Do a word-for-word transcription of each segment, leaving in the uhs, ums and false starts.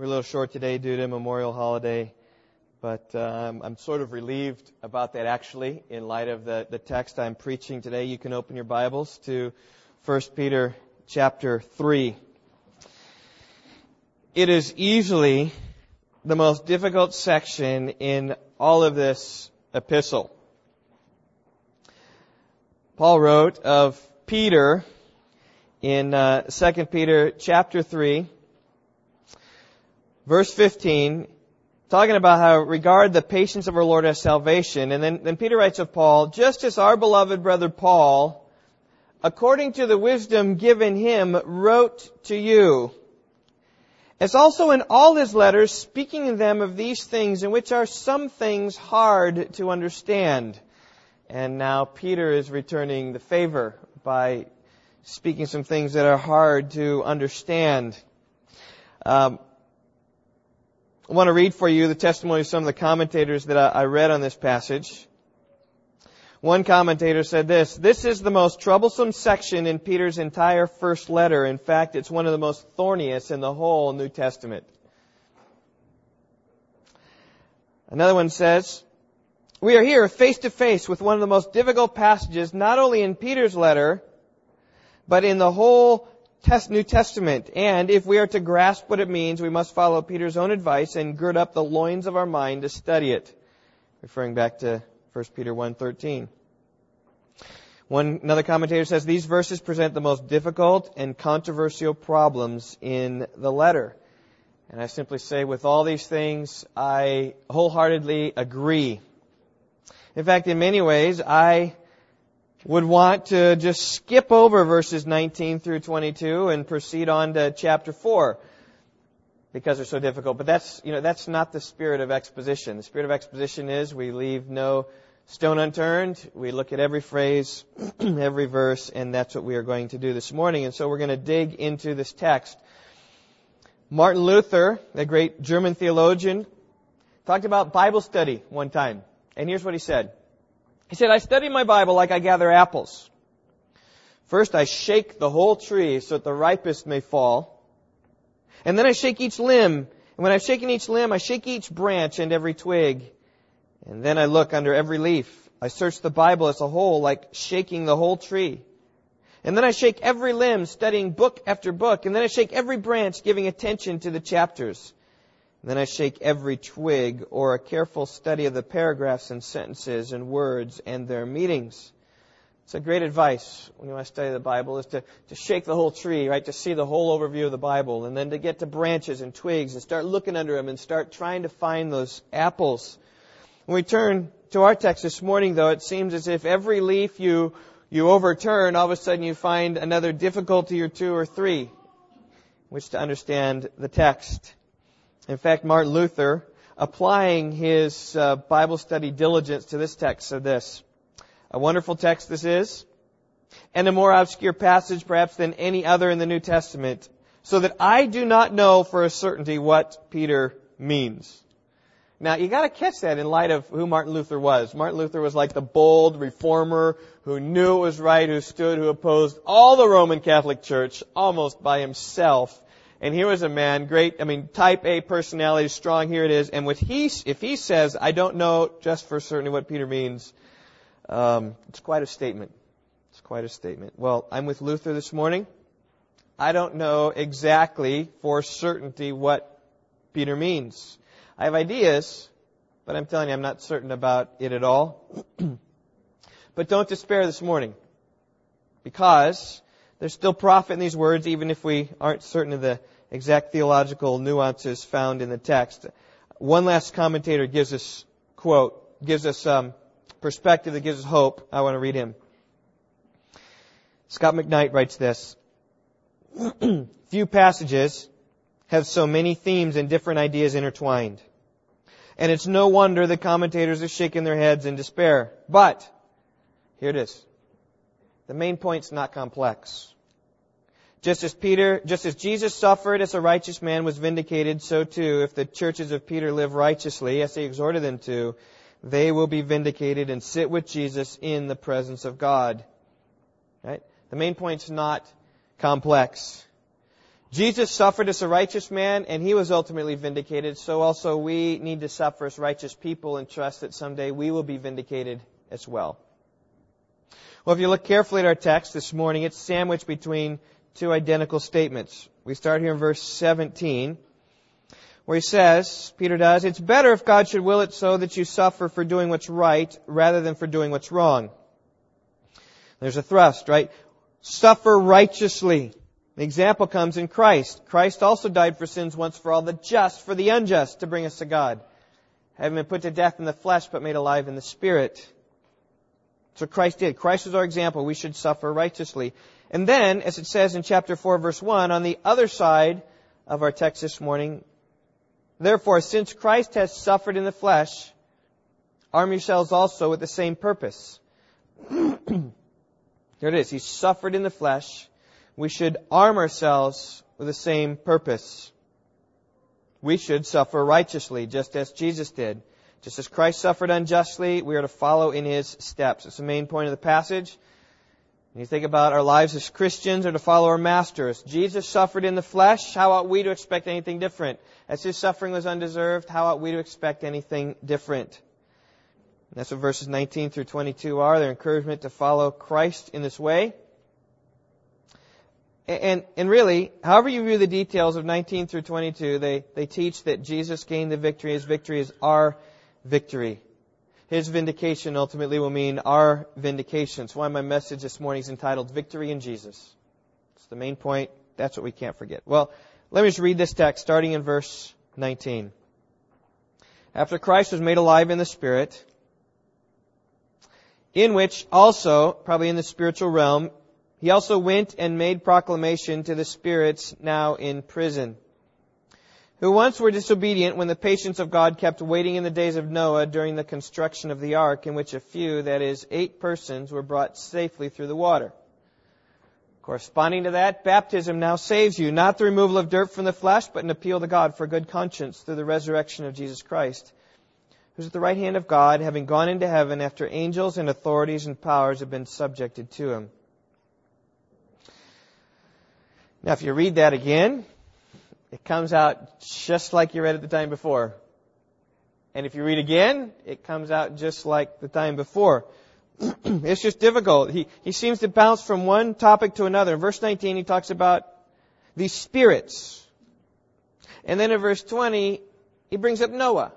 We're a little short today due to Memorial Holiday, but um, I'm sort of relieved about that actually in light of the, the text I'm preaching today. You can open your Bibles to First Peter chapter three. It is easily the most difficult section in all of this epistle. Paul wrote of Peter in uh, Second Peter chapter three, verse fifteen, talking about how regard the patience of our Lord as salvation. And then, then Peter writes of Paul, just as our beloved brother Paul, according to the wisdom given him, wrote to you. As also in all his letters, speaking in them of these things, in which are some things hard to understand. And now Peter is returning the favor by speaking some things that are hard to understand. Um, I want to read for you the testimony of some of the commentators that I, I read on this passage. One commentator said this, "This is the most troublesome section in Peter's entire first letter. In fact, it's one of the most thorniest in the whole New Testament." Another one says, "We are here face to face with one of the most difficult passages, not only in Peter's letter, but in the whole New Testament. And if we are to grasp what it means, we must follow Peter's own advice and gird up the loins of our mind to study it." Referring back to First Peter one thirteen. One, another commentator says, "These verses present the most difficult and controversial problems in the letter." And I simply say, with all these things, I wholeheartedly agree. In fact, in many ways, I would want to just skip over verses nineteen through twenty-two and proceed on to chapter four. Because they're so difficult. But that's, you know, that's not the spirit of exposition. The spirit of exposition is we leave no stone unturned. We look at every phrase, every verse, and that's what we are going to do this morning. And so we're going to dig into this text. Martin Luther, the great German theologian, talked about Bible study one time. And here's what he said. He said, "I study my Bible like I gather apples. First, I shake the whole tree so that the ripest may fall. And then I shake each limb, and when I've shaken each limb, I shake each branch and every twig. And then I look under every leaf. I search the Bible as a whole, like shaking the whole tree. And then I shake every limb, studying book after book. And then I shake every branch, giving attention to the chapters. And then I shake every twig, or a careful study of the paragraphs and sentences and words and their meanings." It's a great advice when you want to study the Bible, is to, to shake the whole tree, right? To see the whole overview of the Bible, and then to get to branches and twigs and start looking under them and start trying to find those apples. When we turn to our text this morning, though, it seems as if every leaf you, you overturn, all of a sudden you find another difficulty or two or three, which to understand the text. In fact, Martin Luther, applying his uh, Bible study diligence to this text, said this, "A wonderful text this is, and a more obscure passage perhaps than any other in the New Testament, so that I do not know for a certainty what Peter means." Now, you got to catch that in light of who Martin Luther was. Martin Luther was like the bold reformer who knew it was right, who stood, who opposed all the Roman Catholic Church almost by himself. And here was a man, great, I mean, type A personality, strong, here it is. And what he, if he says, "I don't know just for certainty what Peter means," Um, it's quite a statement. It's quite a statement. Well, I'm with Luther this morning. I don't know exactly for certainty what Peter means. I have ideas, but I'm telling you, I'm not certain about it at all. But don't despair this morning, because there's still profit in these words, even if we aren't certain of the exact theological nuances found in the text. One last commentator gives us quote, gives us um perspective that gives us hope. I want to read him. Scott McKnight writes this, "Few passages have so many themes and different ideas intertwined. And it's no wonder the commentators are shaking their heads in despair. But, here it is, the main point's not complex. Just as Peter, just as Jesus suffered as a righteous man was vindicated, so too, if the churches of Peter live righteously, as he exhorted them to, they will be vindicated and sit with Jesus in the presence of God." Right? The main point's not complex. Jesus suffered as a righteous man, and he was ultimately vindicated. So also we need to suffer as righteous people and trust that someday we will be vindicated as well. Well, if you look carefully at our text this morning, it's sandwiched between two identical statements. We start here in verse seventeen, where he says, Peter does, it's better if God should will it so that you suffer for doing what's right rather than for doing what's wrong. There's a thrust, right? Suffer righteously. The example comes in Christ. Christ also died for sins once for all, the just for the unjust, to bring us to God. Having been put to death in the flesh, but made alive in the Spirit. So Christ did. Christ is our example. We should suffer righteously. And then, as it says in chapter four, verse one, on the other side of our text this morning, therefore, since Christ has suffered in the flesh, arm yourselves also with the same purpose. There it is. He suffered in the flesh. We should arm ourselves with the same purpose. We should suffer righteously, just as Jesus did. Just as Christ suffered unjustly, we are to follow in His steps. It's the main point of the passage. When you think about our lives as Christians, or to follow our masters. Jesus suffered in the flesh. How ought we to expect anything different? As His suffering was undeserved, how ought we to expect anything different? And that's what verses nineteen through twenty-two are. Their encouragement to follow Christ in this way. And, and really, however you view the details of nineteen through twenty-two, they, they teach that Jesus gained the victory. His victory is our victory. His vindication ultimately will mean our vindication. That's why my message this morning is entitled Victory in Jesus. It's the main point. That's what we can't forget. Well, let me just read this text starting in verse nineteen. After Christ was made alive in the Spirit, in which also, probably in the spiritual realm, He also went and made proclamation to the spirits now in prison, who once were disobedient when the patience of God kept waiting in the days of Noah during the construction of the ark, in which a few, that is, eight persons, were brought safely through the water. Corresponding to that, baptism now saves you, not the removal of dirt from the flesh, but an appeal to God for good conscience through the resurrection of Jesus Christ, who's at the right hand of God, having gone into heaven after angels and authorities and powers have been subjected to Him. Now, if you read that again, it comes out just like you read it the time before. And if you read again, it comes out just like the time before. It's just difficult. He, he seems to bounce from one topic to another. In verse nineteen, he talks about the spirits. And then in verse twenty, he brings up Noah.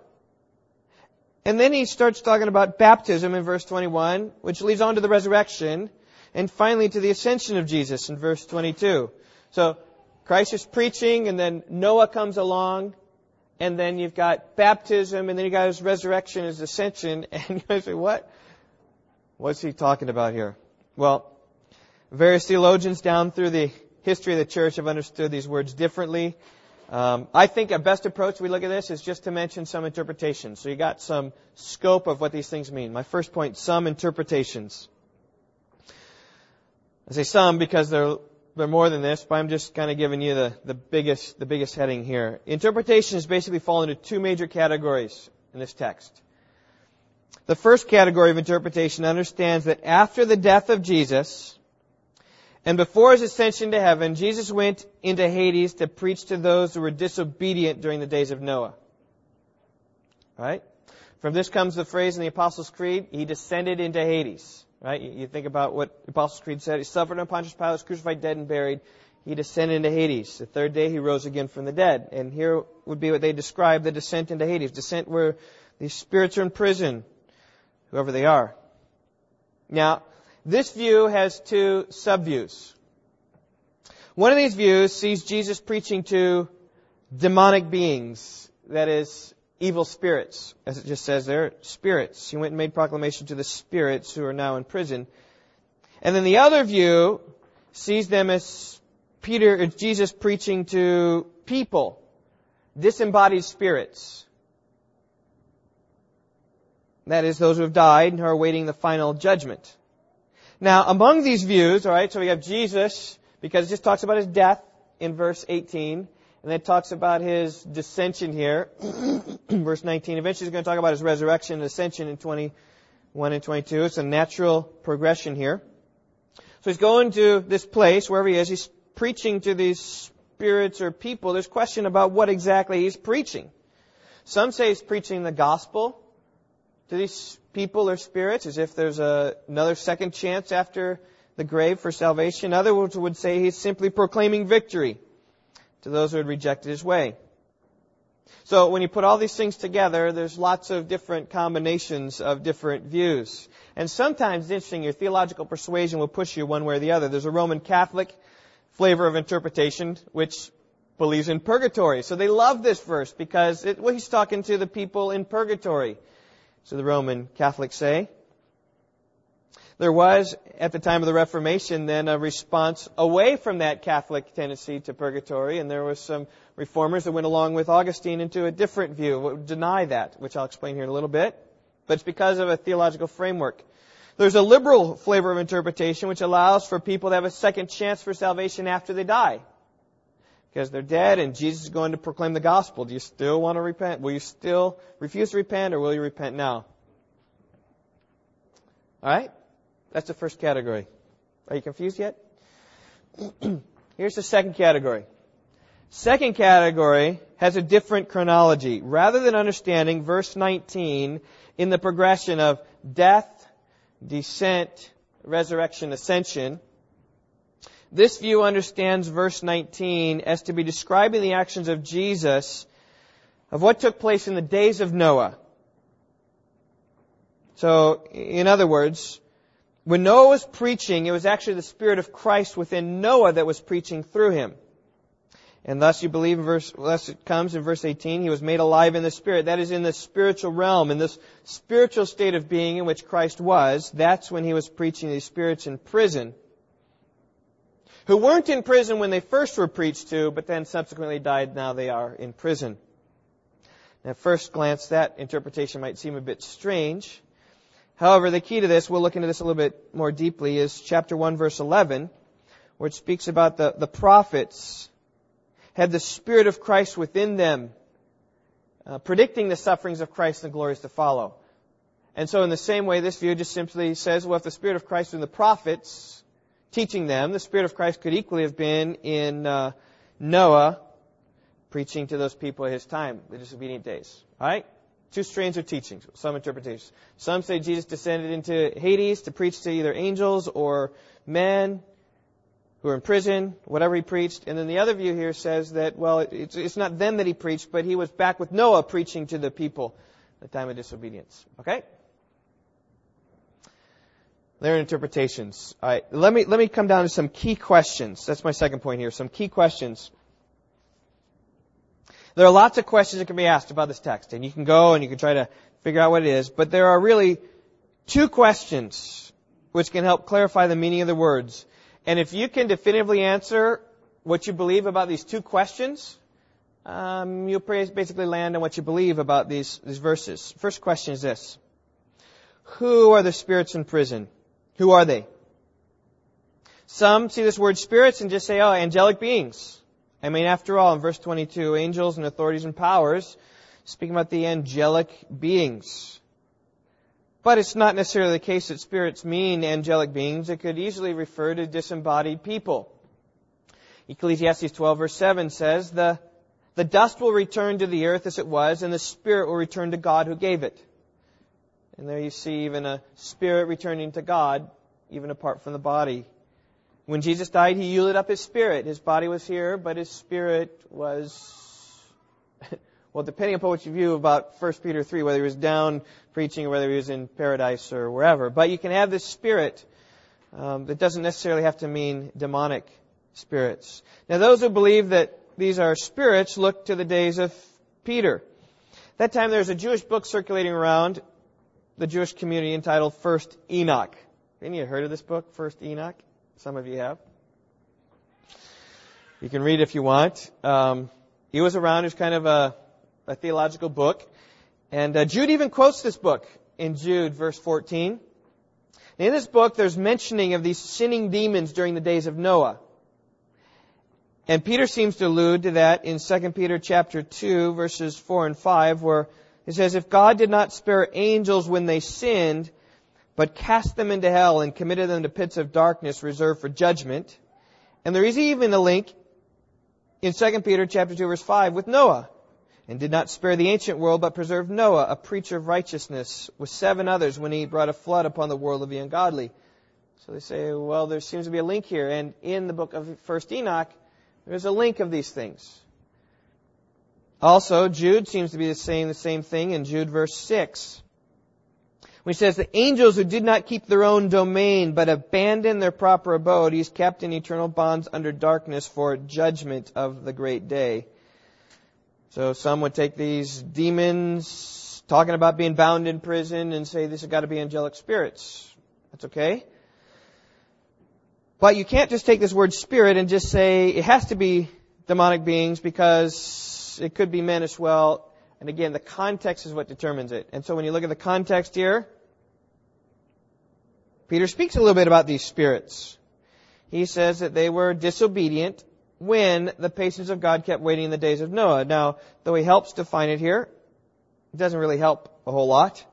And then he starts talking about baptism in verse twenty-one, which leads on to the resurrection, and finally to the ascension of Jesus in verse twenty-two. So Christ is preaching, and then Noah comes along, and then you've got baptism, and then you've got His resurrection, His ascension, and you say, what? What's he talking about here? Well, various theologians down through the history of the church have understood these words differently. Um, I think our best approach we look at this is just to mention some interpretations. So you got some scope of what these things mean. My first point, some interpretations. I say some because they're They're more than this, but I'm just kind of giving you the, the biggest the biggest heading here. Interpretations basically fall into two major categories in this text. The first category of interpretation understands that after the death of Jesus and before His ascension to heaven, Jesus went into Hades to preach to those who were disobedient during the days of Noah. Right? From this comes the phrase in the Apostles' Creed, He descended into Hades. Right? You think about what the Apostles' Creed said. He suffered under Pontius Pilate, was crucified, dead, and buried. He descended into Hades. The third day He rose again from the dead. And here would be what they describe the descent into Hades. Descent where these spirits are in prison, whoever they are. Now, this view has two subviews. One of these views sees Jesus preaching to demonic beings, that is, evil spirits, as it just says there, spirits. He went and made proclamation to the spirits who are now in prison. And then the other view sees them as Peter, as Jesus preaching to people, disembodied spirits. That is, those who have died and who are awaiting the final judgment. Now, among these views, all right, so we have Jesus, because it just talks about His death in verse eighteen. And then it talks about His dissension here, verse nineteen. Eventually, He's going to talk about His resurrection and ascension in twenty-one and twenty-two. It's a natural progression here. So He's going to this place, wherever He is, He's preaching to these spirits or people, there's question about what exactly he's preaching. Some say he's preaching the gospel to these people or spirits, as if there's a, another second chance after the grave for salvation. Others would say he's simply proclaiming victory to those who had rejected his way. So when you put all these things together, there's lots of different combinations of different views. And sometimes, it's interesting, your theological persuasion will push you one way or the other. There's a Roman Catholic flavor of interpretation, which believes in purgatory. So they love this verse because it, well, he's talking to the people in purgatory, so the Roman Catholics say. There was, at the time of the Reformation, then a response away from that Catholic tendency to purgatory, and there were some reformers that went along with Augustine into a different view, would deny that, which I'll explain here in a little bit. But it's because of a theological framework. There's a liberal flavor of interpretation, which allows for people to have a second chance for salvation after they die, because they're dead and Jesus is going to proclaim the gospel. Do you still want to repent? Will you still refuse to repent, or will you repent now? All right? That's the first category. Are you confused yet? Here's the second category. Second category has a different chronology. Rather than understanding verse nineteen in the progression of death, descent, resurrection, ascension, this view understands verse nineteen as to be describing the actions of Jesus, of what took place in the days of Noah. So, in other words, when Noah was preaching, it was actually the Spirit of Christ within Noah that was preaching through him. And thus you believe in verse, thus it comes in verse eighteen, he was made alive in the Spirit. That is, in the spiritual realm, in this spiritual state of being in which Christ was. That's when he was preaching these spirits in prison, who weren't in prison when they first were preached to, but then subsequently died. Now they are in prison. Now, at first glance, that interpretation might seem a bit strange. However, the key to this, we'll look into this a little bit more deeply, is chapter one, verse eleven, where it speaks about the, the prophets had the Spirit of Christ within them, uh, predicting the sufferings of Christ and the glories to follow. And so in the same way, this view just simply says, well, if the Spirit of Christ was in the prophets teaching them, the Spirit of Christ could equally have been in uh, Noah preaching to those people at his time, the disobedient days. All right? Two strains of teachings, some interpretations. Some say Jesus descended into Hades to preach to either angels or men who were in prison, whatever he preached. And then the other view here says that, well, it's, it's not them that he preached, but he was back with Noah preaching to the people at the time of disobedience. Okay? There are interpretations. All right, let me, let me come down to some key questions. That's my second point here, some key questions. There are lots of questions that can be asked about this text, and you can go and you can try to figure out what it is, but there are really two questions which can help clarify the meaning of the words. And if you can definitively answer what you believe about these two questions, um, you'll basically land on what you believe about these, these verses. First question is this. Who are the spirits in prison? Who are they? Some see this word spirits and just say, oh, angelic beings. I mean, after all, in verse twenty-two, angels and authorities and powers, speaking about the angelic beings. But it's not necessarily the case that spirits mean angelic beings. It could easily refer to disembodied people. Ecclesiastes twelve, verse seven says, the, the dust will return to the earth as it was, and the spirit will return to God who gave it. And there you see even a spirit returning to God, even apart from the body. When Jesus died, he yielded up his spirit. His body was here, but his spirit was... well, depending upon what you view about First Peter three, whether he was down preaching or whether he was in paradise or wherever. But you can have this spirit um, that doesn't necessarily have to mean demonic spirits. Now, those who believe that these are spirits look to the days of Peter. At that time, there was a Jewish book circulating around the Jewish community entitled First Enoch. Haven't you heard of this book, First Enoch? Some of you have. You can read if you want. Um, he was around. It was kind of a, a theological book. And uh, Jude even quotes this book in Jude, verse fourteen. And in this book, there's mentioning of these sinning demons during the days of Noah. And Peter seems to allude to that in Second Peter chapter two, verses four and five, where it says, if God did not spare angels when they sinned, but cast them into hell and committed them to pits of darkness reserved for judgment. And there is even a link in Second Peter chapter two, verse five, with Noah, and did not spare the ancient world, but preserved Noah, a preacher of righteousness, with seven others when he brought a flood upon the world of the ungodly. So they say, well, there seems to be a link here. And in the book of First Enoch, there's a link of these things. Also, Jude seems to be saying the same thing in Jude verse six, which says, the angels who did not keep their own domain, but abandoned their proper abode, he's kept in eternal bonds under darkness for judgment of the great day. So some would take these demons talking about being bound in prison and say, this has got to be angelic spirits. That's okay. But you can't just take this word spirit and just say it has to be demonic beings, because it could be men as well. And again, the context is what determines it. And so when you look at the context here, Peter speaks a little bit about these spirits. He says that they were disobedient when the patience of God kept waiting in the days of Noah. Now, though he helps define it here, it doesn't really help a whole lot,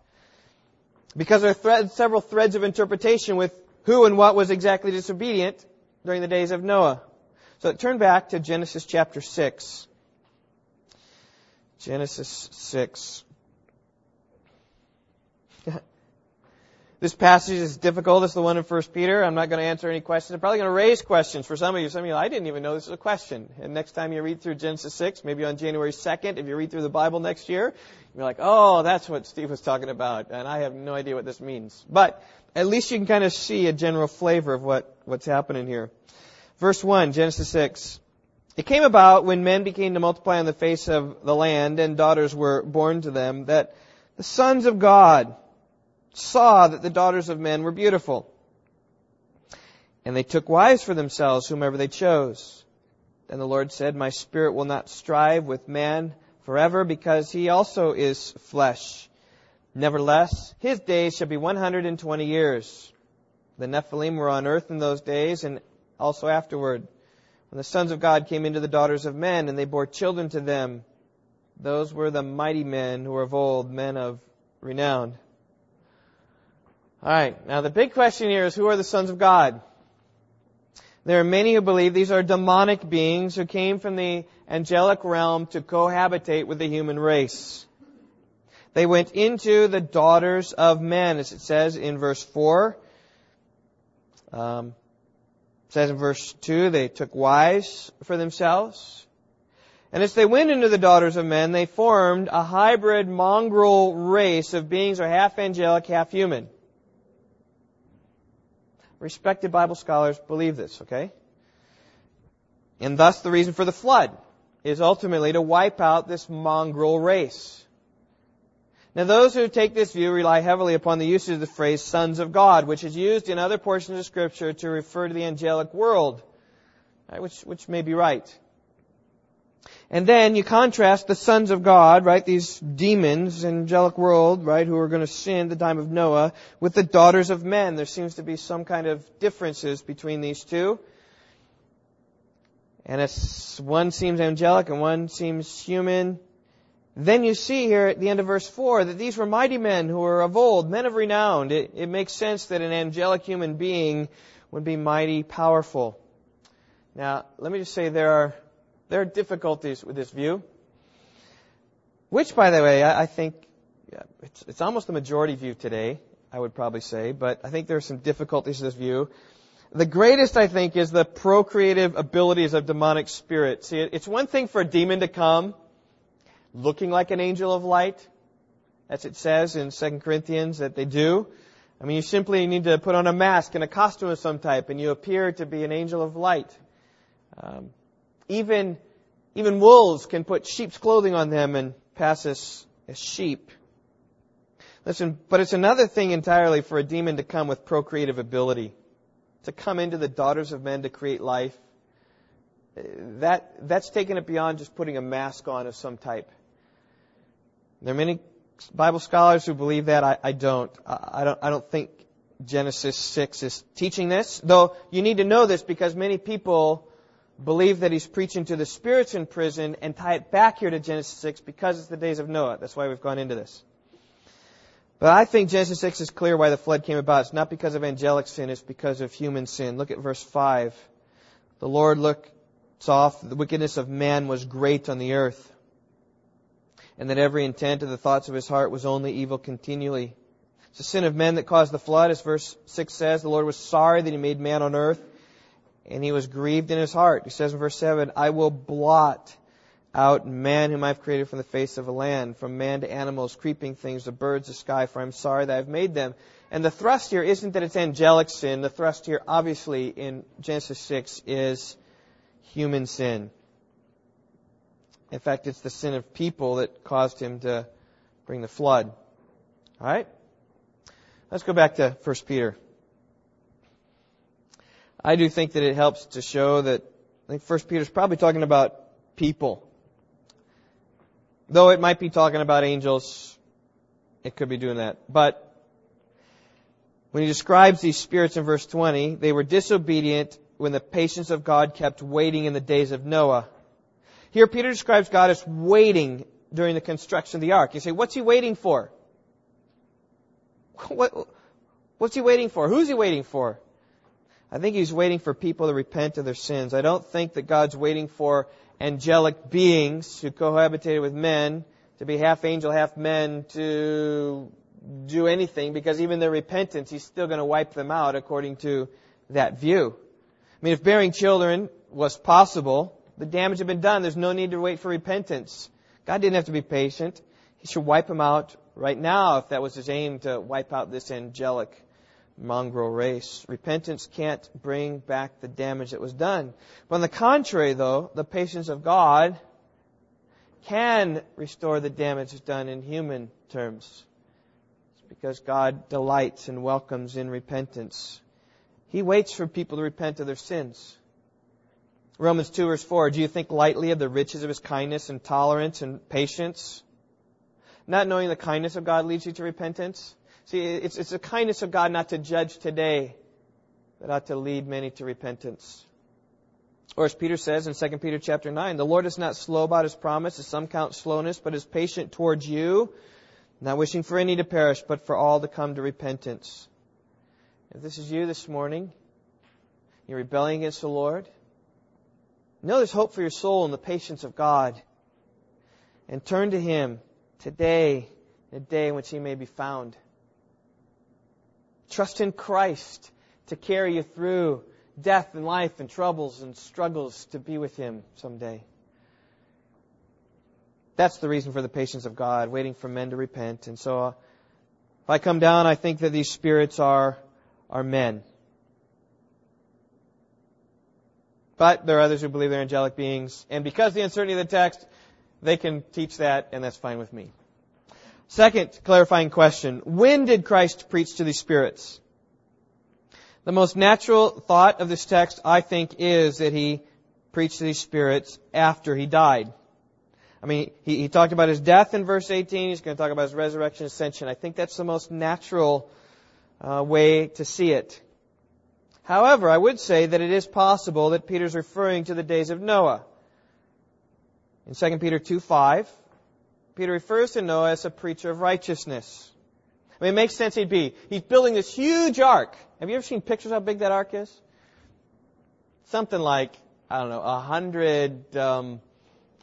because there are thread, several threads of interpretation with who and what was exactly disobedient during the days of Noah. So turn back to Genesis chapter six. Genesis six. This passage is difficult. It's the one in First Peter. I'm not going to answer any questions. I'm probably going to raise questions for some of you. Some of you, I didn't even know this was a question. And next time you read through Genesis six, maybe on January second, if you read through the Bible next year, you're like, oh, that's what Steve was talking about, and I have no idea what this means. But at least you can kind of see a general flavor of what, what's happening here. Verse one, Genesis six. It came about when men began to multiply on the face of the land and daughters were born to them, that the sons of God saw that the daughters of men were beautiful, and they took wives for themselves, whomever they chose. Then the Lord said, my spirit will not strive with man forever, because he also is flesh. Nevertheless, his days shall be one hundred twenty years. The Nephilim were on earth in those days, and also afterward, when the sons of God came into the daughters of men, and they bore children to them. Those were the mighty men who were of old, men of renown. All right, now the big question here is, who are the sons of God? There are many who believe these are demonic beings who came from the angelic realm to cohabitate with the human race. They went into the daughters of men, as it says in verse four. Um... It says in verse two, they took wives for themselves. And as they went into the daughters of men, they formed a hybrid mongrel race of beings who are half angelic, half human. Respected Bible scholars believe this, okay? And thus the reason for the flood is ultimately to wipe out this mongrel race. Now, those who take this view rely heavily upon the usage of the phrase sons of God, which is used in other portions of Scripture to refer to the angelic world, right, which, which may be right. And then you contrast the sons of God, right, these demons, angelic world, right, who are going to sin at the time of Noah, with the daughters of men. There seems to be some kind of differences between these two. And as one seems angelic and one seems human. Then you see here at the end of verse four that these were mighty men who were of old, men of renown. It, it makes sense that an angelic human being would be mighty powerful. Now, let me just say there are there are difficulties with this view, which, by the way, I, I think yeah, it's, it's almost the majority view today, I would probably say, but I think there are some difficulties to this view. The greatest, I think, is the procreative abilities of demonic spirits. See, it's one thing for a demon to come, looking like an angel of light, as it says in Second Corinthians that they do. I mean, you simply need to put on a mask and a costume of some type, and you appear to be an angel of light. Um, even even wolves can put sheep's clothing on them and pass as, as sheep. Listen, but it's another thing entirely for a demon to come with procreative ability, to come into the daughters of men to create life. That that's taking it beyond just putting a mask on of some type. There are many Bible scholars who believe that. I, I don't. I, I don't. I don't think Genesis six is teaching this. Though you need to know this, because many people believe that he's preaching to the spirits in prison and tie it back here to Genesis six because it's the days of Noah. That's why we've gone into this. But I think Genesis six is clear why the flood came about. It's not because of angelic sin. It's because of human sin. Look at verse five. The Lord looked saw that the wickedness of man was great on the earth, and that every intent of the thoughts of his heart was only evil continually. It's the sin of men that caused the flood, as verse six says. The Lord was sorry that He made man on earth, and He was grieved in His heart. He says in verse seven, I will blot out man whom I have created from the face of the land, from man to animals, creeping things, the birds, the sky, for I am sorry that I have made them. And the thrust here isn't that it's angelic sin. The thrust here, obviously, in Genesis six is human sin. In fact, it's the sin of people that caused Him to bring the flood. All right? Let's go back to First Peter. I do think that it helps to show that I think First Peter's probably talking about people. Though it might be talking about angels, it could be doing that. But when he describes these spirits in verse twenty, they were disobedient when the patience of God kept waiting in the days of Noah. Here Peter describes God as waiting during the construction of the ark. You say, what's he waiting for? What, what's he waiting for? Who's he waiting for? I think he's waiting for people to repent of their sins. I don't think that God's waiting for angelic beings who cohabitated with men to be half angel, half men to do anything, because even their repentance, He's still going to wipe them out according to that view. I mean, if bearing children was possible, the damage had been done. There's no need to wait for repentance. God didn't have to be patient. He should wipe them out right now, if that was His aim, to wipe out this angelic mongrel race. Repentance can't bring back the damage that was done. But on the contrary, though, the patience of God can restore the damage that's done in human terms. It's because God delights and welcomes in repentance. He waits for people to repent of their sins. Romans two, verse four, do you think lightly of the riches of His kindness and tolerance and patience? Not knowing the kindness of God leads you to repentance. See, it's, it's the kindness of God not to judge today that ought to lead many to repentance. Or as Peter says in Second Peter chapter nine, the Lord is not slow about His promise, as some count slowness, but is patient towards you, not wishing for any to perish, but for all to come to repentance. If this is you this morning, you're rebelling against the Lord, know there's hope for your soul in the patience of God. And turn to Him today, the day in which He may be found. Trust in Christ to carry you through death and life and troubles and struggles to be with Him someday. That's the reason for the patience of God, waiting for men to repent. And so uh, if I come down, I think that these spirits are, are men. But there are others who believe they're angelic beings. And because of the uncertainty of the text, they can teach that, and that's fine with me. Second clarifying question. When did Christ preach to these spirits? The most natural thought of this text, I think, is that He preached to these spirits after He died. I mean, he, he talked about His death in verse eighteen. He's going to talk about His resurrection and ascension. I think that's the most natural uh, way to see it. However, I would say that it is possible that Peter's referring to the days of Noah. In Second Peter two five, Peter refers to Noah as a preacher of righteousness. I mean, it makes sense he'd be. He's building this huge ark. Have you ever seen pictures of how big that ark is? Something like, I don't know, a hundred, um,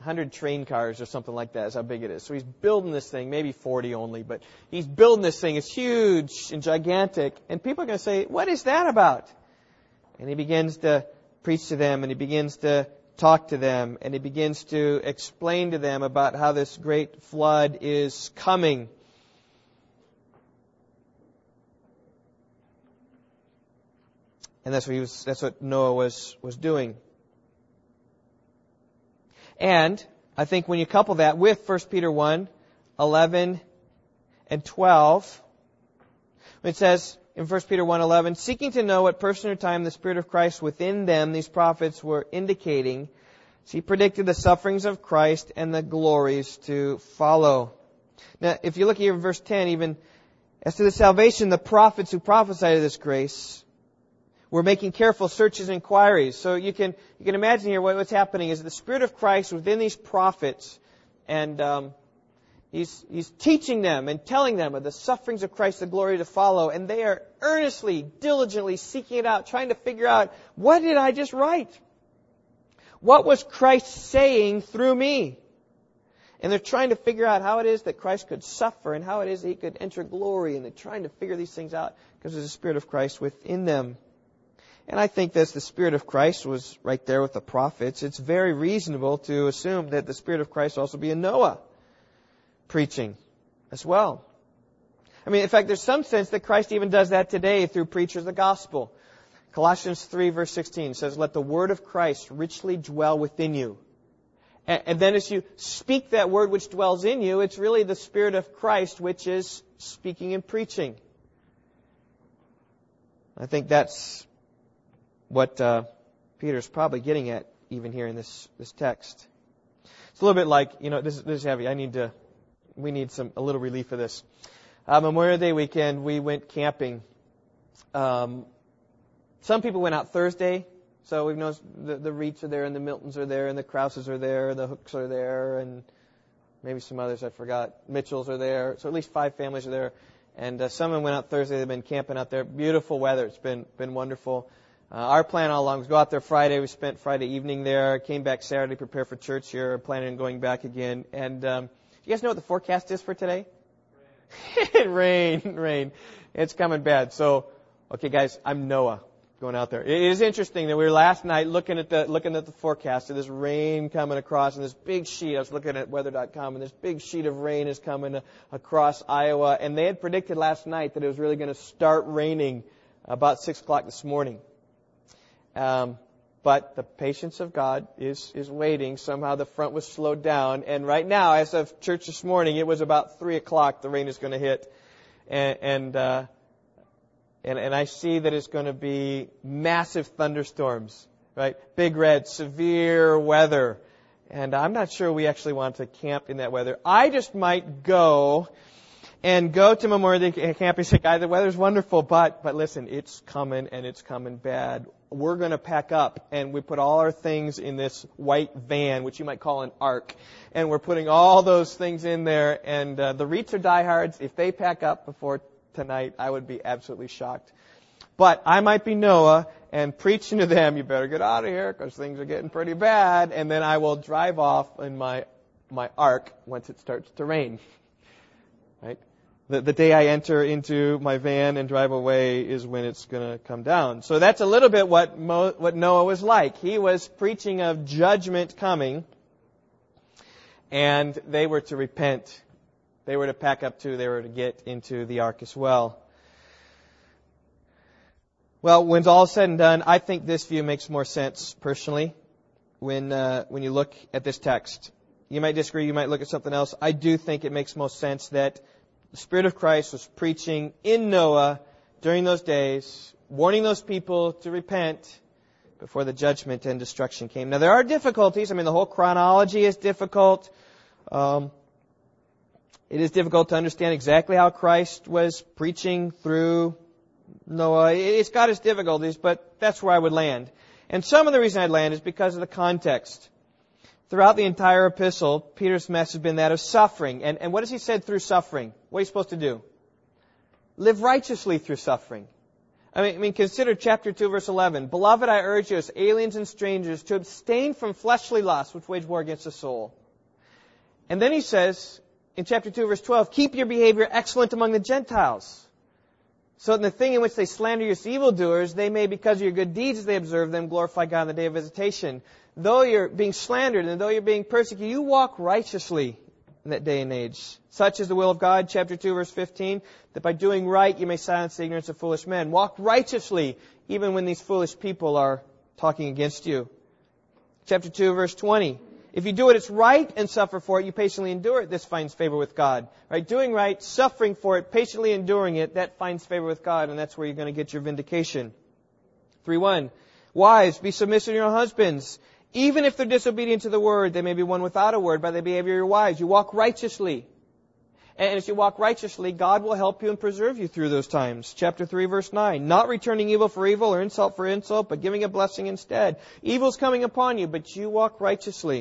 hundred train cars or something like that is how big it is. So he's building this thing, maybe forty only, but he's building this thing. It's huge and gigantic. And people are going to say, what is that about? And he begins to preach to them, and he begins to talk to them, and he begins to explain to them about how this great flood is coming. And that's what he was, that's what Noah was, was doing. And I think when you couple that with First Peter one, eleven and twelve, it says in First Peter one eleven, seeking to know what person or time the Spirit of Christ within them, these prophets were indicating. She predicted the sufferings of Christ and the glories to follow. Now, if you look here in verse ten, even as to the salvation, the prophets who prophesied of this grace were making careful searches and inquiries. So you can you can imagine here what's happening is the Spirit of Christ within these prophets, and um He's, he's teaching them and telling them of the sufferings of Christ, the glory to follow. And they are earnestly, diligently seeking it out, trying to figure out, what did I just write? What was Christ saying through me? And they're trying to figure out how it is that Christ could suffer and how it is that he could enter glory. And they're trying to figure these things out because there's a Spirit of Christ within them. And I think that the Spirit of Christ was right there with the prophets. It's very reasonable to assume that the Spirit of Christ also be in Noah preaching as well. I mean, in fact, there's some sense that Christ even does that today through preachers of the gospel. Colossians three, verse sixteen says, "Let the word of Christ richly dwell within you." And then as you speak that word which dwells in you, it's really the Spirit of Christ which is speaking and preaching. I think that's what uh, Peter's probably getting at even here in this, this text. It's a little bit like, you know, this, this is heavy. I need to, we need some a little relief for this. Uh, Memorial Day weekend, we went camping. Um, some people went out Thursday. So we've noticed the, the Reeds are there, and the Miltons are there, and the Krauses are there, and the Hooks are there, and maybe some others I forgot. Mitchells are there. So at least five families are there. And uh, someone went out Thursday. They've been camping out there. Beautiful weather. It's been been wonderful. Uh, our plan all along was go out there Friday. We spent Friday evening there. Came back Saturday, prepare for church here, planning on going back again. And um, you guys know what the forecast is for today? Rain, rain, rain. It's coming bad. So, okay, guys, I'm Noah. Going out there. It is interesting that we were last night looking at the looking at the forecast of this rain coming across, and this big sheet. I was looking at weather dot com, and this big sheet of rain is coming across Iowa. And they had predicted last night that it was really going to start raining about six o'clock this morning. Um, but the patience of God is is waiting. Somehow the front was slowed down, and right now, as of church this morning, it was about three o'clock. The rain is going to hit, and. and uh, And, and I see that it's going to be massive thunderstorms, right? Big red, severe weather. And I'm not sure we actually want to camp in that weather. I just might go and go to Memorial Day Camp and say, "Guy, the weather's wonderful, but but listen, it's coming and it's coming bad. We're going to pack up, and we put all our things in this white van, which you might call an ark, and we're putting all those things in there. And uh, the Reeds are diehards. If they pack up before tonight, I would be absolutely shocked. But I might be Noah and preaching to them, you better get out of here because things are getting pretty bad. And then I will drive off in my my ark once it starts to rain. Right? The, the day I enter into my van and drive away is when it's going to come down. So that's a little bit what Mo, what Noah was like. He was preaching of judgment coming, and they were to repent. They were to pack up too. They were to get into the ark as well. Well, when all is said and done, I think this view makes more sense personally. When uh, when you look at this text, you might disagree. You might look at something else. I do think it makes most sense that the Spirit of Christ was preaching in Noah during those days, warning those people to repent before the judgment and destruction came. Now there are difficulties. I mean, the whole chronology is difficult. Um, It is difficult to understand exactly how Christ was preaching through Noah. It's got its difficulties, but that's where I would land. And some of the reason I'd land is because of the context. Throughout the entire epistle, Peter's message has been that of suffering. And, and what has he said through suffering? What are you supposed to do? Live righteously through suffering. I mean, I mean, consider chapter two, verse eleven. "Beloved, I urge you as aliens and strangers to abstain from fleshly lusts which wage war against the soul." And then he says, in chapter two, verse twelve, "Keep your behavior excellent among the Gentiles, so in the thing in which they slander you as evildoers, they may, because of your good deeds as they observe them, glorify God on the day of visitation." Though you're being slandered and though you're being persecuted, you walk righteously in that day and age. "Such is the will of God," chapter two, verse fifteen, "that by doing right you may silence the ignorance of foolish men." Walk righteously, even when these foolish people are talking against you. Chapter two, verse twenty, "If you do it, it's right and suffer for it. You patiently endure it. This finds favor with God." Right? Doing right, suffering for it, patiently enduring it, that finds favor with God. And that's where you're going to get your vindication. three one. "Wives, be submissive to your husbands. Even if they're disobedient to the word, they may be won without a word by the behavior of your wives." You walk righteously. And as you walk righteously, God will help you and preserve you through those times. Chapter three, verse nine. "Not returning evil for evil or insult for insult, but giving a blessing instead. Evil's coming upon you, but you walk righteously."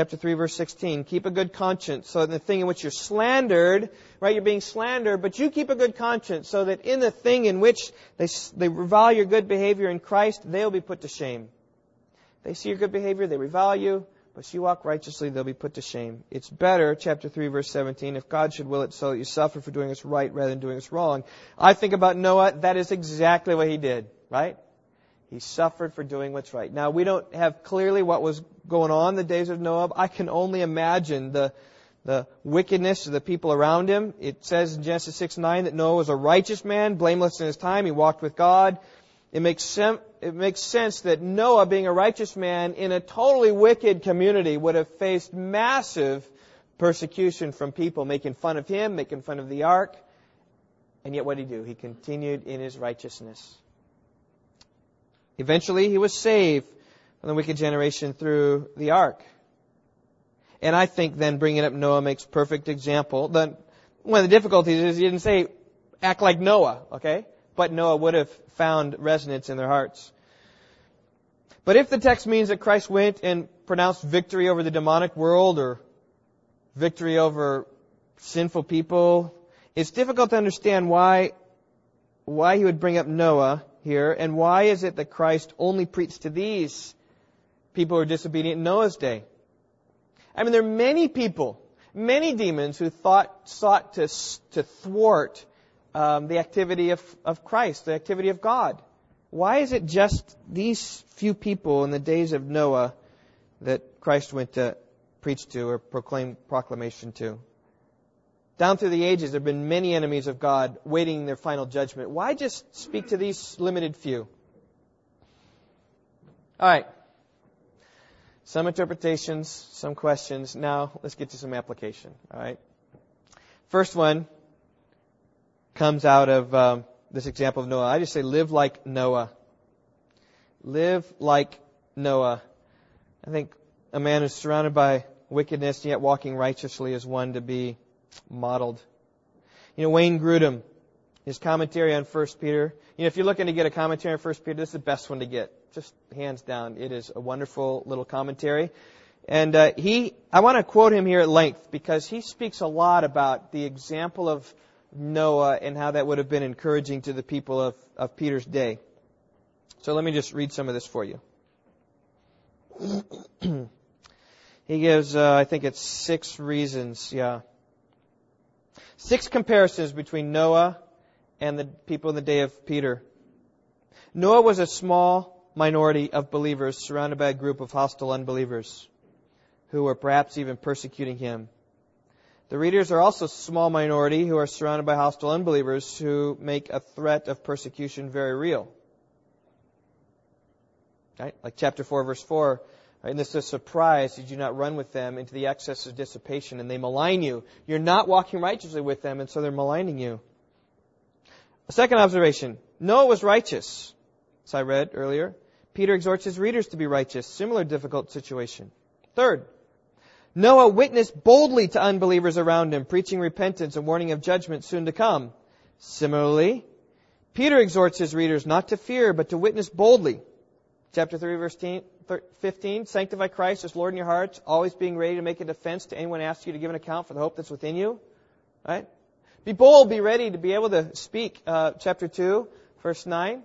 Chapter three, verse sixteen, "Keep a good conscience, so in the thing in which you're slandered," right, you're being slandered, but you keep a good conscience, so that in the thing in which they, they revile your good behavior in Christ, they'll be put to shame. They see your good behavior, they revile you, but if you walk righteously, they'll be put to shame. It's better, chapter three, verse seventeen, if God should will it so that you suffer for doing what's right rather than doing what's wrong. I think about Noah, that is exactly what he did, right? He suffered for doing what's right. Now, we don't have clearly what was going on in the days of Noah. I can only imagine the the wickedness of the people around him. It says in Genesis six nine that Noah was a righteous man, blameless in his time. He walked with God. It makes sense, it makes sense that Noah, being a righteous man in a totally wicked community, would have faced massive persecution from people making fun of him, making fun of the ark. And yet what did he do? He continued in his righteousness. Eventually, he was saved from the wicked generation through the ark. And I think then bringing up Noah makes perfect example. Then one of the difficulties is he didn't say, act like Noah, okay? But Noah would have found resonance in their hearts. But if the text means that Christ went and pronounced victory over the demonic world or victory over sinful people, it's difficult to understand why, why he would bring up Noah here, and why is it that Christ only preached to these people who were disobedient in Noah's day? I mean, there are many people, many demons who thought sought to to thwart um, the activity of, of Christ, the activity of God. Why is it just these few people in the days of Noah that Christ went to preach to or proclaim proclamation to? Down through the ages, there have been many enemies of God waiting their final judgment. Why just speak to these limited few? All right. Some interpretations, some questions. Now, let's get to some application. All right. First one comes out of um, this example of Noah. I just say, live like Noah. Live like Noah. I think a man who's surrounded by wickedness and yet walking righteously is one to be modeled. You know, Wayne Grudem, his commentary on First Peter. You know, if you're looking to get a commentary on First Peter, this is the best one to get. Just hands down, it is a wonderful little commentary. And uh, he, I want to quote him here at length because he speaks a lot about the example of Noah and how that would have been encouraging to the people of, of Peter's day. So let me just read some of this for you. He gives, uh, I think it's six reasons, yeah. Six comparisons between Noah and the people in the day of Peter. Noah was a small minority of believers surrounded by a group of hostile unbelievers who were perhaps even persecuting him. The readers are also a small minority who are surrounded by hostile unbelievers who make a threat of persecution very real. Right? Like chapter four, verse four. And this is a surprise. You do not run with them into the excess of dissipation, and they malign you. You're not walking righteously with them, and so they're maligning you. A second observation. Noah was righteous, as I read earlier. Peter exhorts his readers to be righteous. Similar difficult situation. Third, Noah witnessed boldly to unbelievers around him, preaching repentance and warning of judgment soon to come. Similarly, Peter exhorts his readers not to fear, but to witness boldly. Chapter three, verse fifteen, sanctify Christ as Lord in your hearts, always being ready to make a defense to anyone who asks you to give an account for the hope that's within you. Right? Be bold, be ready to be able to speak. Uh, chapter two, verse nine,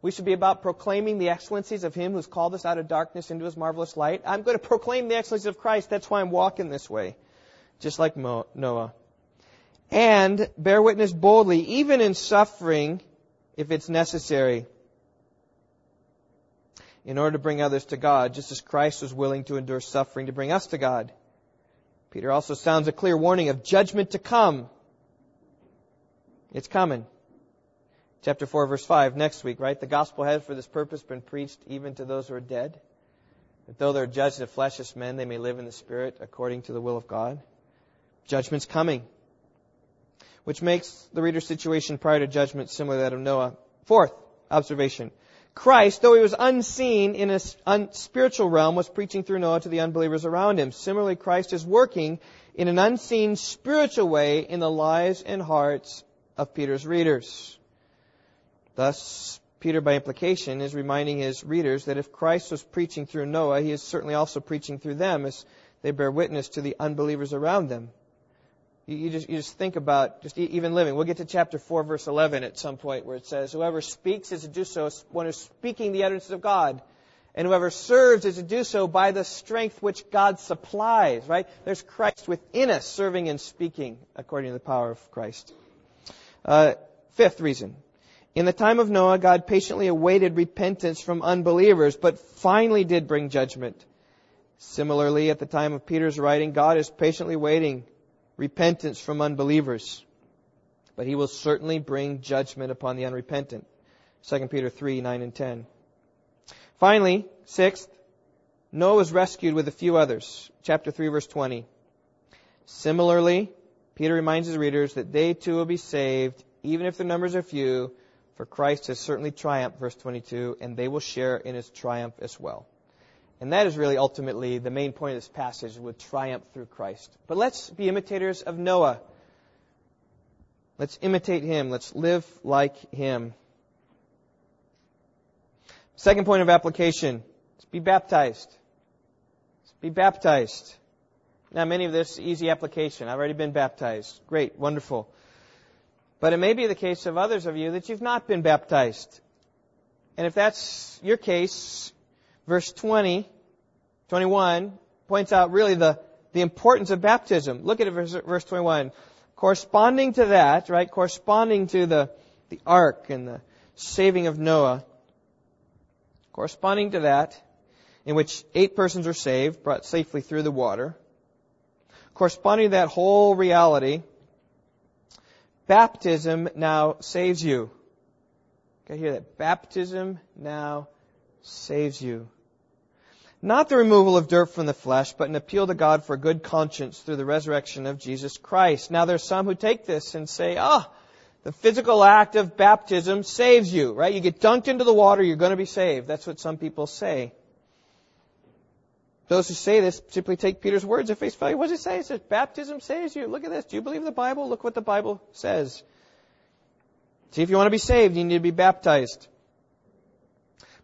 we should be about proclaiming the excellencies of Him who's called us out of darkness into His marvelous light. I'm going to proclaim the excellencies of Christ. That's why I'm walking this way, just like Mo- Noah. And bear witness boldly, even in suffering, if it's necessary, in order to bring others to God, just as Christ was willing to endure suffering to bring us to God. Peter also sounds a clear warning of judgment to come. It's coming. Chapter four, verse five, next week, right? The gospel has for this purpose been preached even to those who are dead, that though they're judged of flesh as men, they may live in the Spirit according to the will of God. Judgment's coming, which makes the reader's situation prior to judgment similar to that of Noah. Fourth observation. Christ, though he was unseen in a spiritual realm, was preaching through Noah to the unbelievers around him. Similarly, Christ is working in an unseen spiritual way in the lives and hearts of Peter's readers. Thus, Peter, by implication, is reminding his readers that if Christ was preaching through Noah, he is certainly also preaching through them as they bear witness to the unbelievers around them. You just, you just think about just even living. We'll get to chapter four, verse eleven at some point where it says, whoever speaks is to do so as one who's speaking the utterances of God. And whoever serves is to do so by the strength which God supplies, right? There's Christ within us serving and speaking according to the power of Christ. Uh, fifth reason. In the time of Noah, God patiently awaited repentance from unbelievers, but finally did bring judgment. Similarly, at the time of Peter's writing, God is patiently waiting repentance from unbelievers, but he will certainly bring judgment upon the unrepentant. Second Peter three, nine and ten. Finally, sixth, Noah was rescued with a few others. Chapter three, verse twenty. Similarly, Peter reminds his readers that they too will be saved, even if their numbers are few, for Christ has certainly triumphed, verse twenty-two, and they will share in his triumph as well. And that is really ultimately the main point of this passage, would triumph through Christ. But let's be imitators of Noah. Let's imitate him. Let's live like him. Second point of application, is be baptized. Be baptized. Now, many of this easy application. I've already been baptized. Great, wonderful. But it may be the case of others of you that you've not been baptized. And if that's your case, verse twenty, twenty-one points out really the, the importance of baptism. Look at it, verse, verse twenty-one. Corresponding to that, right, corresponding to the, the ark and the saving of Noah, corresponding to that, in which eight persons were saved, brought safely through the water, corresponding to that whole reality, baptism now saves you. Okay, hear that. Baptism now saves you. Not the removal of dirt from the flesh, but an appeal to God for a good conscience through the resurrection of Jesus Christ. Now there's some who take this and say, ah, oh, the physical act of baptism saves you, right? You get dunked into the water, you're going to be saved. That's what some people say. Those who say this simply take Peter's words at face value. What does it say? It says, baptism saves you. Look at this. Do you believe the Bible? Look what the Bible says. See, if you want to be saved, you need to be baptized.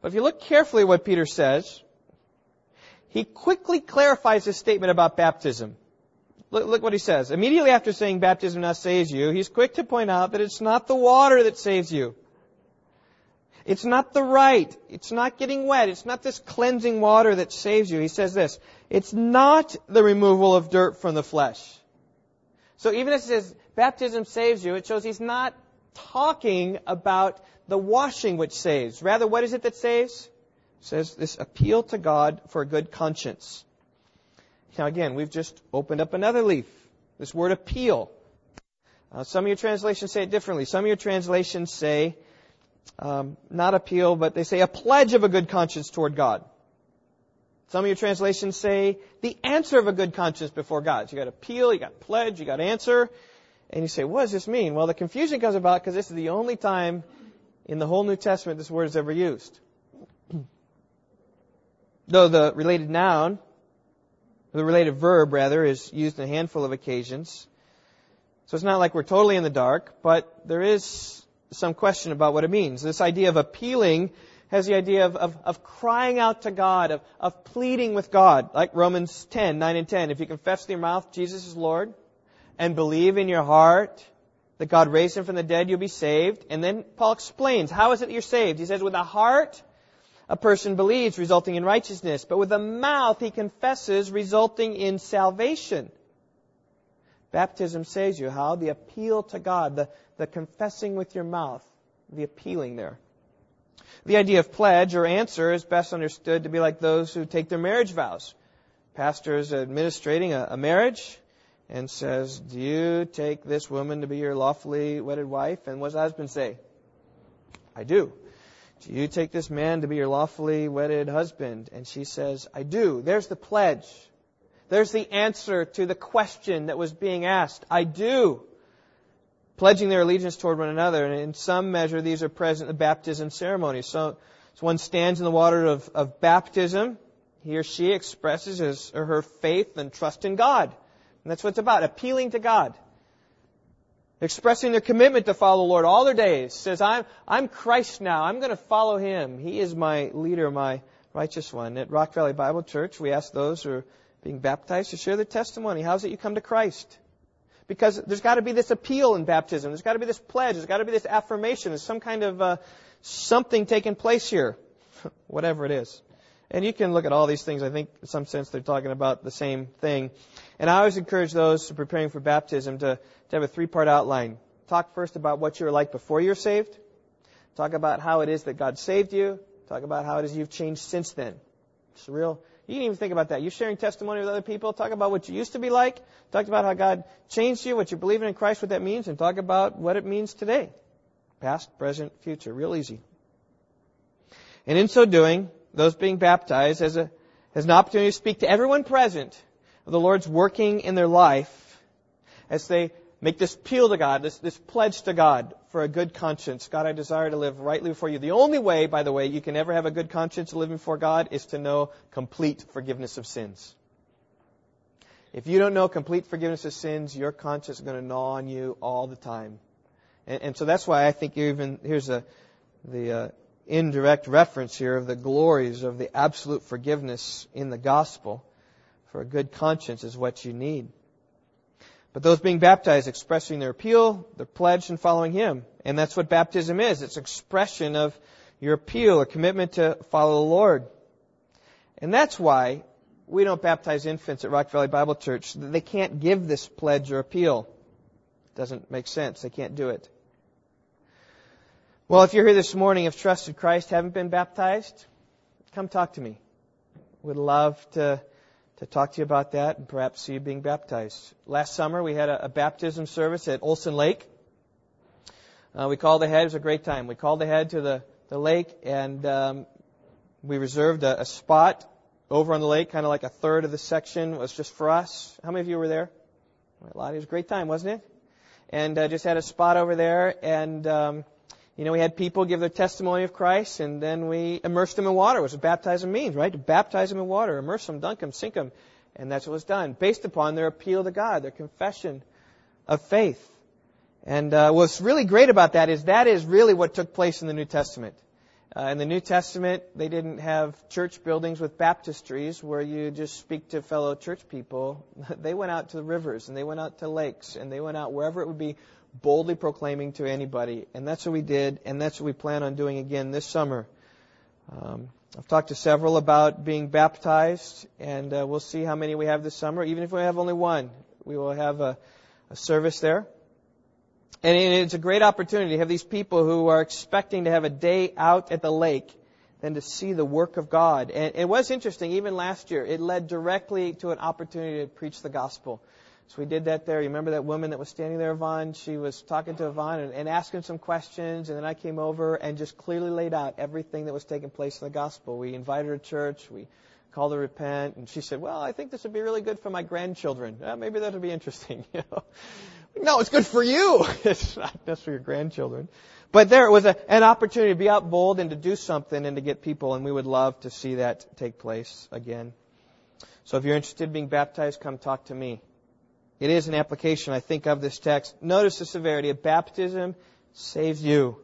But if you look carefully at what Peter says, he quickly clarifies his statement about baptism. Look, look what he says. Immediately after saying baptism now saves you, he's quick to point out that it's not the water that saves you. It's not the rite. It's not getting wet. It's not this cleansing water that saves you. He says this. It's not the removal of dirt from the flesh. So even as he says baptism saves you, it shows he's not talking about the washing which saves. Rather, what is it that saves? It says this appeal to God for a good conscience. Now again, we've just opened up another leaf. This word appeal. Uh, some of your translations say it differently. Some of your translations say Um, not appeal, but they say a pledge of a good conscience toward God. Some of your translations say the answer of a good conscience before God. So you got appeal, you got pledge, you got answer. And you say, what does this mean? Well, the confusion comes about because this is the only time in the whole New Testament this word is ever used. Though the related noun, the related verb rather, is used on a handful of occasions. So it's not like we're totally in the dark, but there is some question about what it means. This idea of appealing has the idea of, of, of crying out to God, of, of pleading with God, like Romans ten, nine and ten. If you confess with your mouth Jesus is Lord and believe in your heart that God raised him from the dead, you'll be saved. And then Paul explains, how is it that you're saved? He says, with a heart, a person believes, resulting in righteousness, but with a mouth, he confesses, resulting in salvation. Baptism saves you. How? The appeal to God, the, the confessing with your mouth, the appealing there. The idea of pledge or answer is best understood to be like those who take their marriage vows. Pastor is administrating a, a marriage and says, do you take this woman to be your lawfully wedded wife? And what does the husband say? I do. Do you take this man to be your lawfully wedded husband? And she says, I do. There's the pledge. There's the answer to the question that was being asked. I do. Pledging their allegiance toward one another. And in some measure, these are present in the baptism ceremony. So, so one stands in the water of, of baptism. He or she expresses his or her faith and trust in God. And that's what it's about. Appealing to God. Expressing their commitment to follow the Lord all their days. Says, I'm, I'm Christ now. I'm going to follow Him. He is my leader, my righteous one. At Rock Valley Bible Church, we ask those who are being baptized to share their testimony. How is it you come to Christ? Because there's got to be this appeal in baptism. There's got to be this pledge. There's got to be this affirmation. There's some kind of uh, something taking place here. Whatever it is. And you can look at all these things. I think in some sense they're talking about the same thing. And I always encourage those who are preparing for baptism to, to have a three-part outline. Talk first about what you were like before you were saved. Talk about how it is that God saved you. Talk about how it is you've changed since then. It's real. You can even think about that. You're sharing testimony with other people. Talk about what you used to be like. Talk about how God changed you, what you believe in Christ, what that means, and talk about what it means today. Past, present, future. Real easy. And in so doing, those being baptized has, a, has an opportunity to speak to everyone present of the Lord's working in their life as they make this appeal to God, this, this pledge to God for a good conscience. God, I desire to live rightly before you. The only way, by the way, you can ever have a good conscience living before God is to know complete forgiveness of sins. If you don't know complete forgiveness of sins, your conscience is going to gnaw on you all the time. And, and so that's why I think even here's a, the uh, indirect reference here of the glories of the absolute forgiveness in the gospel. For a good conscience is what you need. But those being baptized expressing their appeal, their pledge, and following Him. And that's what baptism is. It's expression of your appeal, a commitment to follow the Lord. And that's why we don't baptize infants at Rock Valley Bible Church. They can't give this pledge or appeal. It doesn't make sense. They can't do it. Well, if you're here this morning, have trusted Christ, haven't been baptized, come talk to me. Would love to... to talk to you about that and perhaps see you being baptized. Last summer, we had a, a baptism service at Olson Lake. Uh, we called ahead. It was a great time. We called ahead to the, the lake, and um, we reserved a, a spot over on the lake, kind of like a third of the section was just for us. How many of you were there? A lot. It was a great time, wasn't it? And uh, just had a spot over there, and um, you know, we had people give their testimony of Christ, and then we immersed them in water, which is what baptism means, right? To baptize them in water, immerse them, dunk them, sink them. And that's what was done, based upon their appeal to God, their confession of faith. And uh, what's really great about that is that is really what took place in the New Testament. Uh, in the New Testament, they didn't have church buildings with baptistries where you just speak to fellow church people. They went out to the rivers, and they went out to lakes, and they went out wherever it would be, boldly proclaiming to anybody. And that's what we did, and that's what we plan on doing again this summer. Um, I've talked to several about being baptized, and uh, we'll see how many we have this summer. Even if we have only one, we will have a, a service there. And it's a great opportunity to have these people who are expecting to have a day out at the lake than to see the work of God. And it was interesting, even last year, it led directly to an opportunity to preach the gospel. So we did that there. You remember that woman that was standing there, Yvonne? She was talking to Yvonne and, and asking some questions. And then I came over and just clearly laid out everything that was taking place in the gospel. We invited her to church. We called her to repent. And she said, well, I think this would be really good for my grandchildren. Uh, maybe that would be interesting. You know? No, it's good for you. It's not just for your grandchildren. But there was a, an opportunity to be out bold and to do something and to get people. And we would love to see that take place again. So if you're interested in being baptized, come talk to me. It is an application, I think, of this text. Notice the severity of baptism saves you.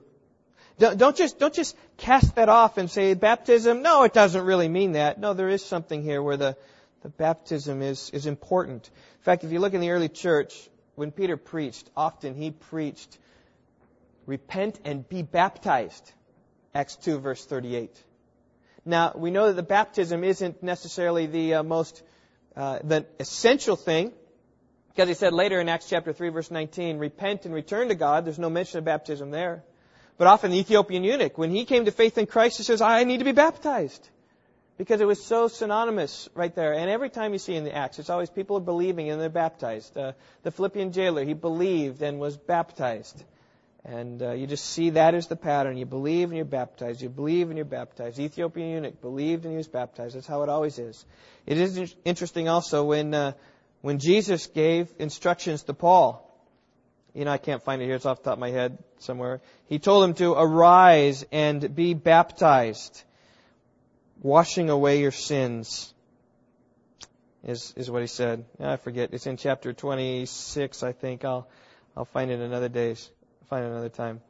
Don't, don't just don't just cast that off and say, baptism, no, it doesn't really mean that. No, there is something here where the, the baptism is, is important. In fact, if you look in the early church, when Peter preached, often he preached, repent and be baptized, Acts two, verse thirty-eight. Now, we know that the baptism isn't necessarily the uh, most, uh, the essential thing. Because he said later in Acts chapter three, verse nineteen, repent and return to God. There's no mention of baptism there. But often the Ethiopian eunuch, when he came to faith in Christ, he says, I need to be baptized. Because it was so synonymous right there. And every time you see in the Acts, it's always people are believing and they're baptized. Uh, the Philippian jailer, he believed and was baptized. And uh, you just see that as the pattern. You believe and you're baptized. You believe and you're baptized. The Ethiopian eunuch believed and he was baptized. That's how it always is. It is interesting also when... Uh, When Jesus gave instructions to Paul, you know, I can't find it here, it's off the top of my head somewhere. He told him to arise and be baptized, washing away your sins, is is what he said. I forget. It's in chapter twenty-six, I think. I'll I'll find it another days, find it another time.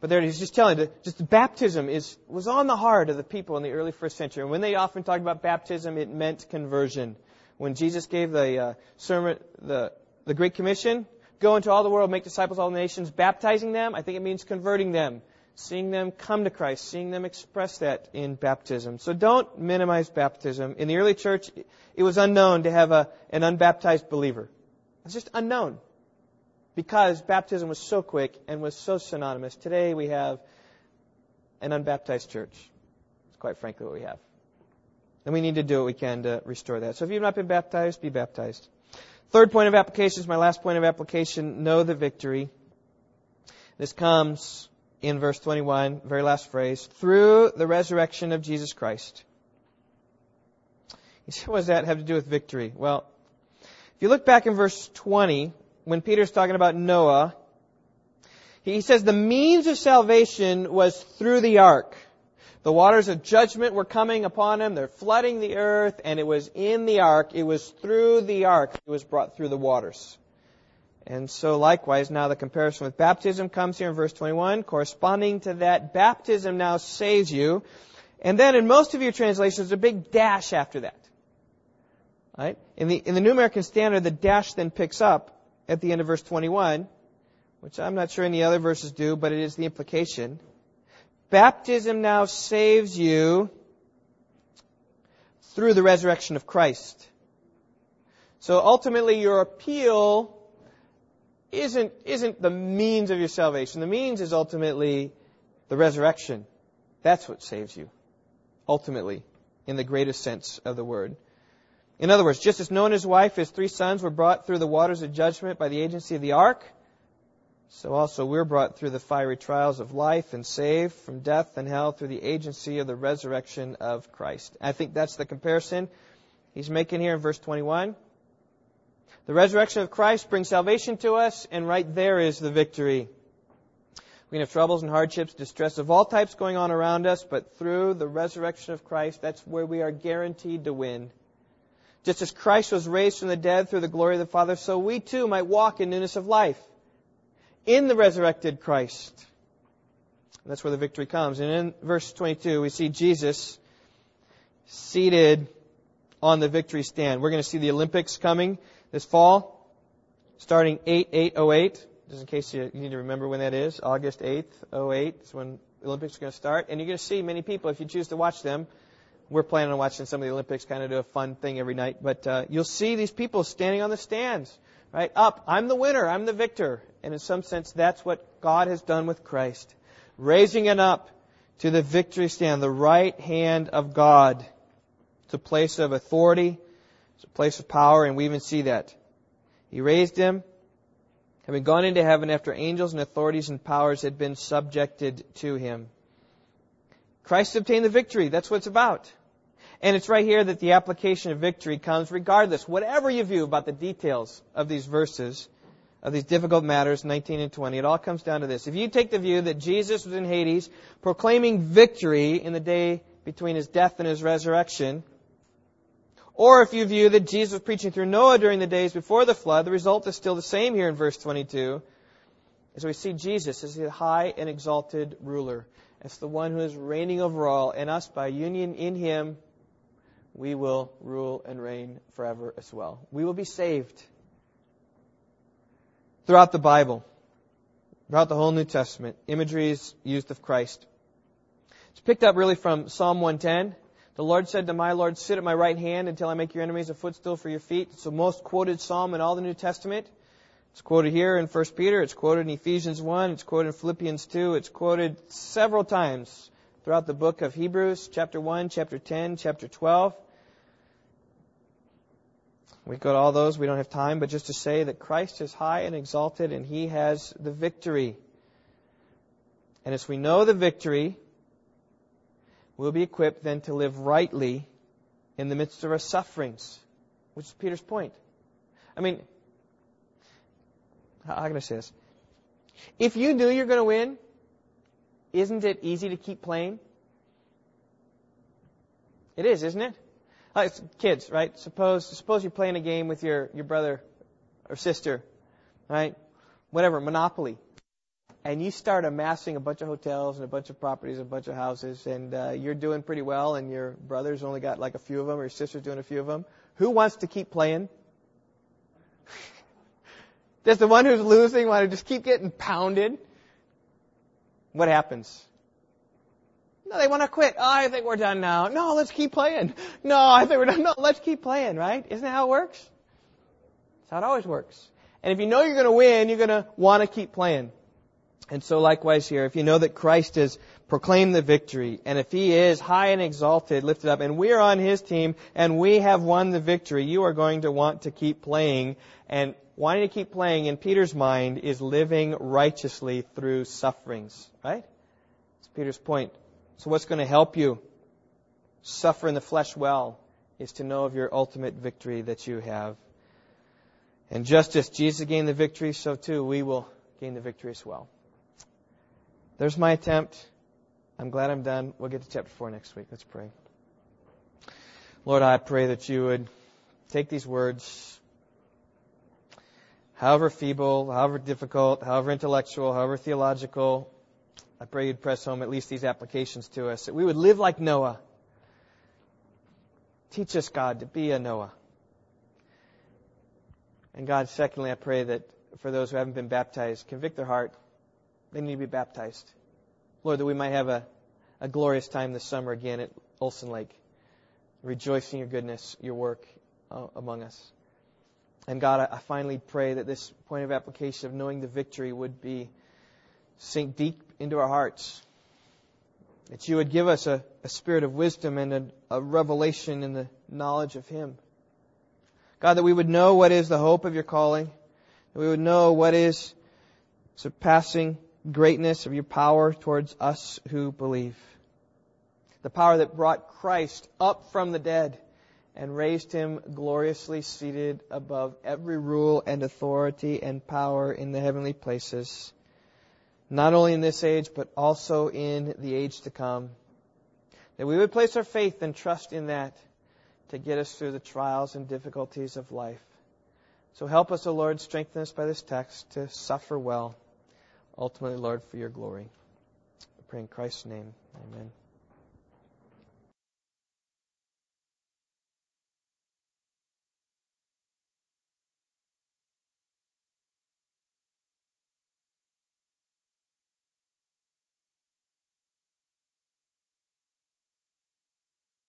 But there he's just telling that just baptism is was on the heart of the people in the early first century. And when they often talked about baptism, it meant conversion. When Jesus gave the uh, sermon, the, the Great Commission, go into all the world, make disciples of all nations, baptizing them, I think it means converting them seeing them come to Christ, seeing them express that in baptism. So don't minimize baptism. In the early church, it was unknown to have a, an unbaptized believer. It's just unknown because baptism was so quick and was so synonymous. Today we have an unbaptized church. It's quite frankly what we have. And we need to do what we can to restore that. So if you've not been baptized, be baptized. Third point of application is my last point of application. Know the victory. This comes in verse twenty-one, very last phrase, through the resurrection of Jesus Christ. You say, what does that have to do with victory? Well, if you look back in verse twenty, when Peter's talking about Noah, he says the means of salvation was through the ark. The waters of judgment were coming upon him. They're flooding the earth, and it was in the ark. It was through the ark. It was brought through the waters. And so likewise, now the comparison with baptism comes here in verse twenty-one. Corresponding to that, baptism now saves you. And then in most of your translations, a big dash after that. Right? In the, in the New American Standard, the dash then picks up at the end of verse twenty-one, which I'm not sure any other verses do, but it is the implication. Baptism now saves you through the resurrection of Christ. So ultimately, your appeal isn't isn't the means of your salvation. The means is ultimately the resurrection. That's what saves you, ultimately, in the greatest sense of the word. In other words, just as Noah and his wife, his three sons, were brought through the waters of judgment by the agency of the ark, so also we're brought through the fiery trials of life and saved from death and hell through the agency of the resurrection of Christ. I think that's the comparison he's making here in verse twenty-one. The resurrection of Christ brings salvation to us, and right there is the victory. We can have troubles and hardships, distress of all types going on around us, but through the resurrection of Christ, that's where we are guaranteed to win. Just as Christ was raised from the dead through the glory of the Father, so we too might walk in newness of life. In the resurrected Christ. And that's where the victory comes. And in verse twenty-two, we see Jesus seated on the victory stand. We're going to see the Olympics coming this fall, starting eight eight oh eight. Just in case you need to remember when that is. August eighth, oh eight is when the Olympics are going to start. And you're going to see many people, if you choose to watch them. We're planning on watching some of the Olympics, kind of do a fun thing every night. But uh, you'll see these people standing on the stands. Right up, I'm the winner, I'm the victor. And in some sense, that's what God has done with Christ. Raising it up to the victory stand, the right hand of God. It's a place of authority, it's a place of power, and we even see that. He raised him, having gone into heaven after angels and authorities and powers had been subjected to him. Christ obtained the victory, that's what it's about. And it's right here that the application of victory comes regardless, whatever you view about the details of these verses, of these difficult matters, nineteen and twenty. It all comes down to this. If you take the view that Jesus was in Hades proclaiming victory in the day between his death and his resurrection, or if you view that Jesus was preaching through Noah during the days before the flood, the result is still the same here in verse twenty-two. As we see Jesus as the high and exalted ruler, as the one who is reigning over all, and us by union in him, we will rule and reign forever as well. We will be saved. Throughout the Bible, throughout the whole New Testament, imagery is used of Christ. It's picked up really from Psalm one ten. The Lord said to my Lord, sit at my right hand until I make your enemies a footstool for your feet. It's the most quoted psalm in all the New Testament. It's quoted here in First Peter. It's quoted in Ephesians one. It's quoted in Philippians two. It's quoted several times throughout the book of Hebrews, chapter one, chapter ten, chapter twelve. We go to all those. We don't have time. But just to say that Christ is high and exalted and he has the victory. And as we know the victory, we'll be equipped then to live rightly in the midst of our sufferings, which is Peter's point. I mean, how can I say this? If you knew you're going to win, isn't it easy to keep playing? It is, isn't it? Like kids, right? Suppose suppose you're playing a game with your, your brother or sister, right? Whatever, Monopoly. And you start amassing a bunch of hotels and a bunch of properties and a bunch of houses, and uh, you're doing pretty well, and your brother's only got like a few of them, or your sister's doing a few of them. Who wants to keep playing? Does the one who's losing want to just keep getting pounded? what happens? No, they want to quit. Oh, I think we're done now. No, let's keep playing. No, I think we're done. No, let's keep playing, right? Isn't that how it works? That's how it always works. And if you know you're going to win, you're going to want to keep playing. And so likewise here, if you know that Christ has proclaimed the victory, and if He is high and exalted, lifted up, and we're on His team, and we have won the victory, you are going to want to keep playing. And wanting to keep playing, in Peter's mind, is living righteously through sufferings, right? That's Peter's point. So what's going to help you suffer in the flesh well is to know of your ultimate victory that you have. And just as Jesus gained the victory, so too we will gain the victory as well. There's my attempt. I'm glad I'm done. We'll get to chapter four next week. Let's pray. Lord, I pray that you would take these words, however feeble, however difficult, however intellectual, however theological, I pray you'd press home at least these applications to us, that we would live like Noah. Teach us, God, to be a Noah. And God, secondly, I pray that for those who haven't been baptized, convict their heart. They need to be baptized. Lord, that we might have a, a glorious time this summer again at Olson Lake, rejoicing your goodness, your work uh, among us. And God, I, I finally pray that this point of application of knowing the victory would be sink deep into our hearts, that you would give us a, a spirit of wisdom and a, a revelation in the knowledge of Him. God, that we would know what is the hope of your calling, that we would know what is surpassing greatness of your power towards us who believe. The power that brought Christ up from the dead and raised Him gloriously seated above every rule and authority and power in the heavenly places, not only in this age, but also in the age to come. That we would place our faith and trust in that to get us through the trials and difficulties of life. So help us, O Lord, strengthen us by this text to suffer well. Ultimately, Lord, for your glory. We pray in Christ's name. Amen.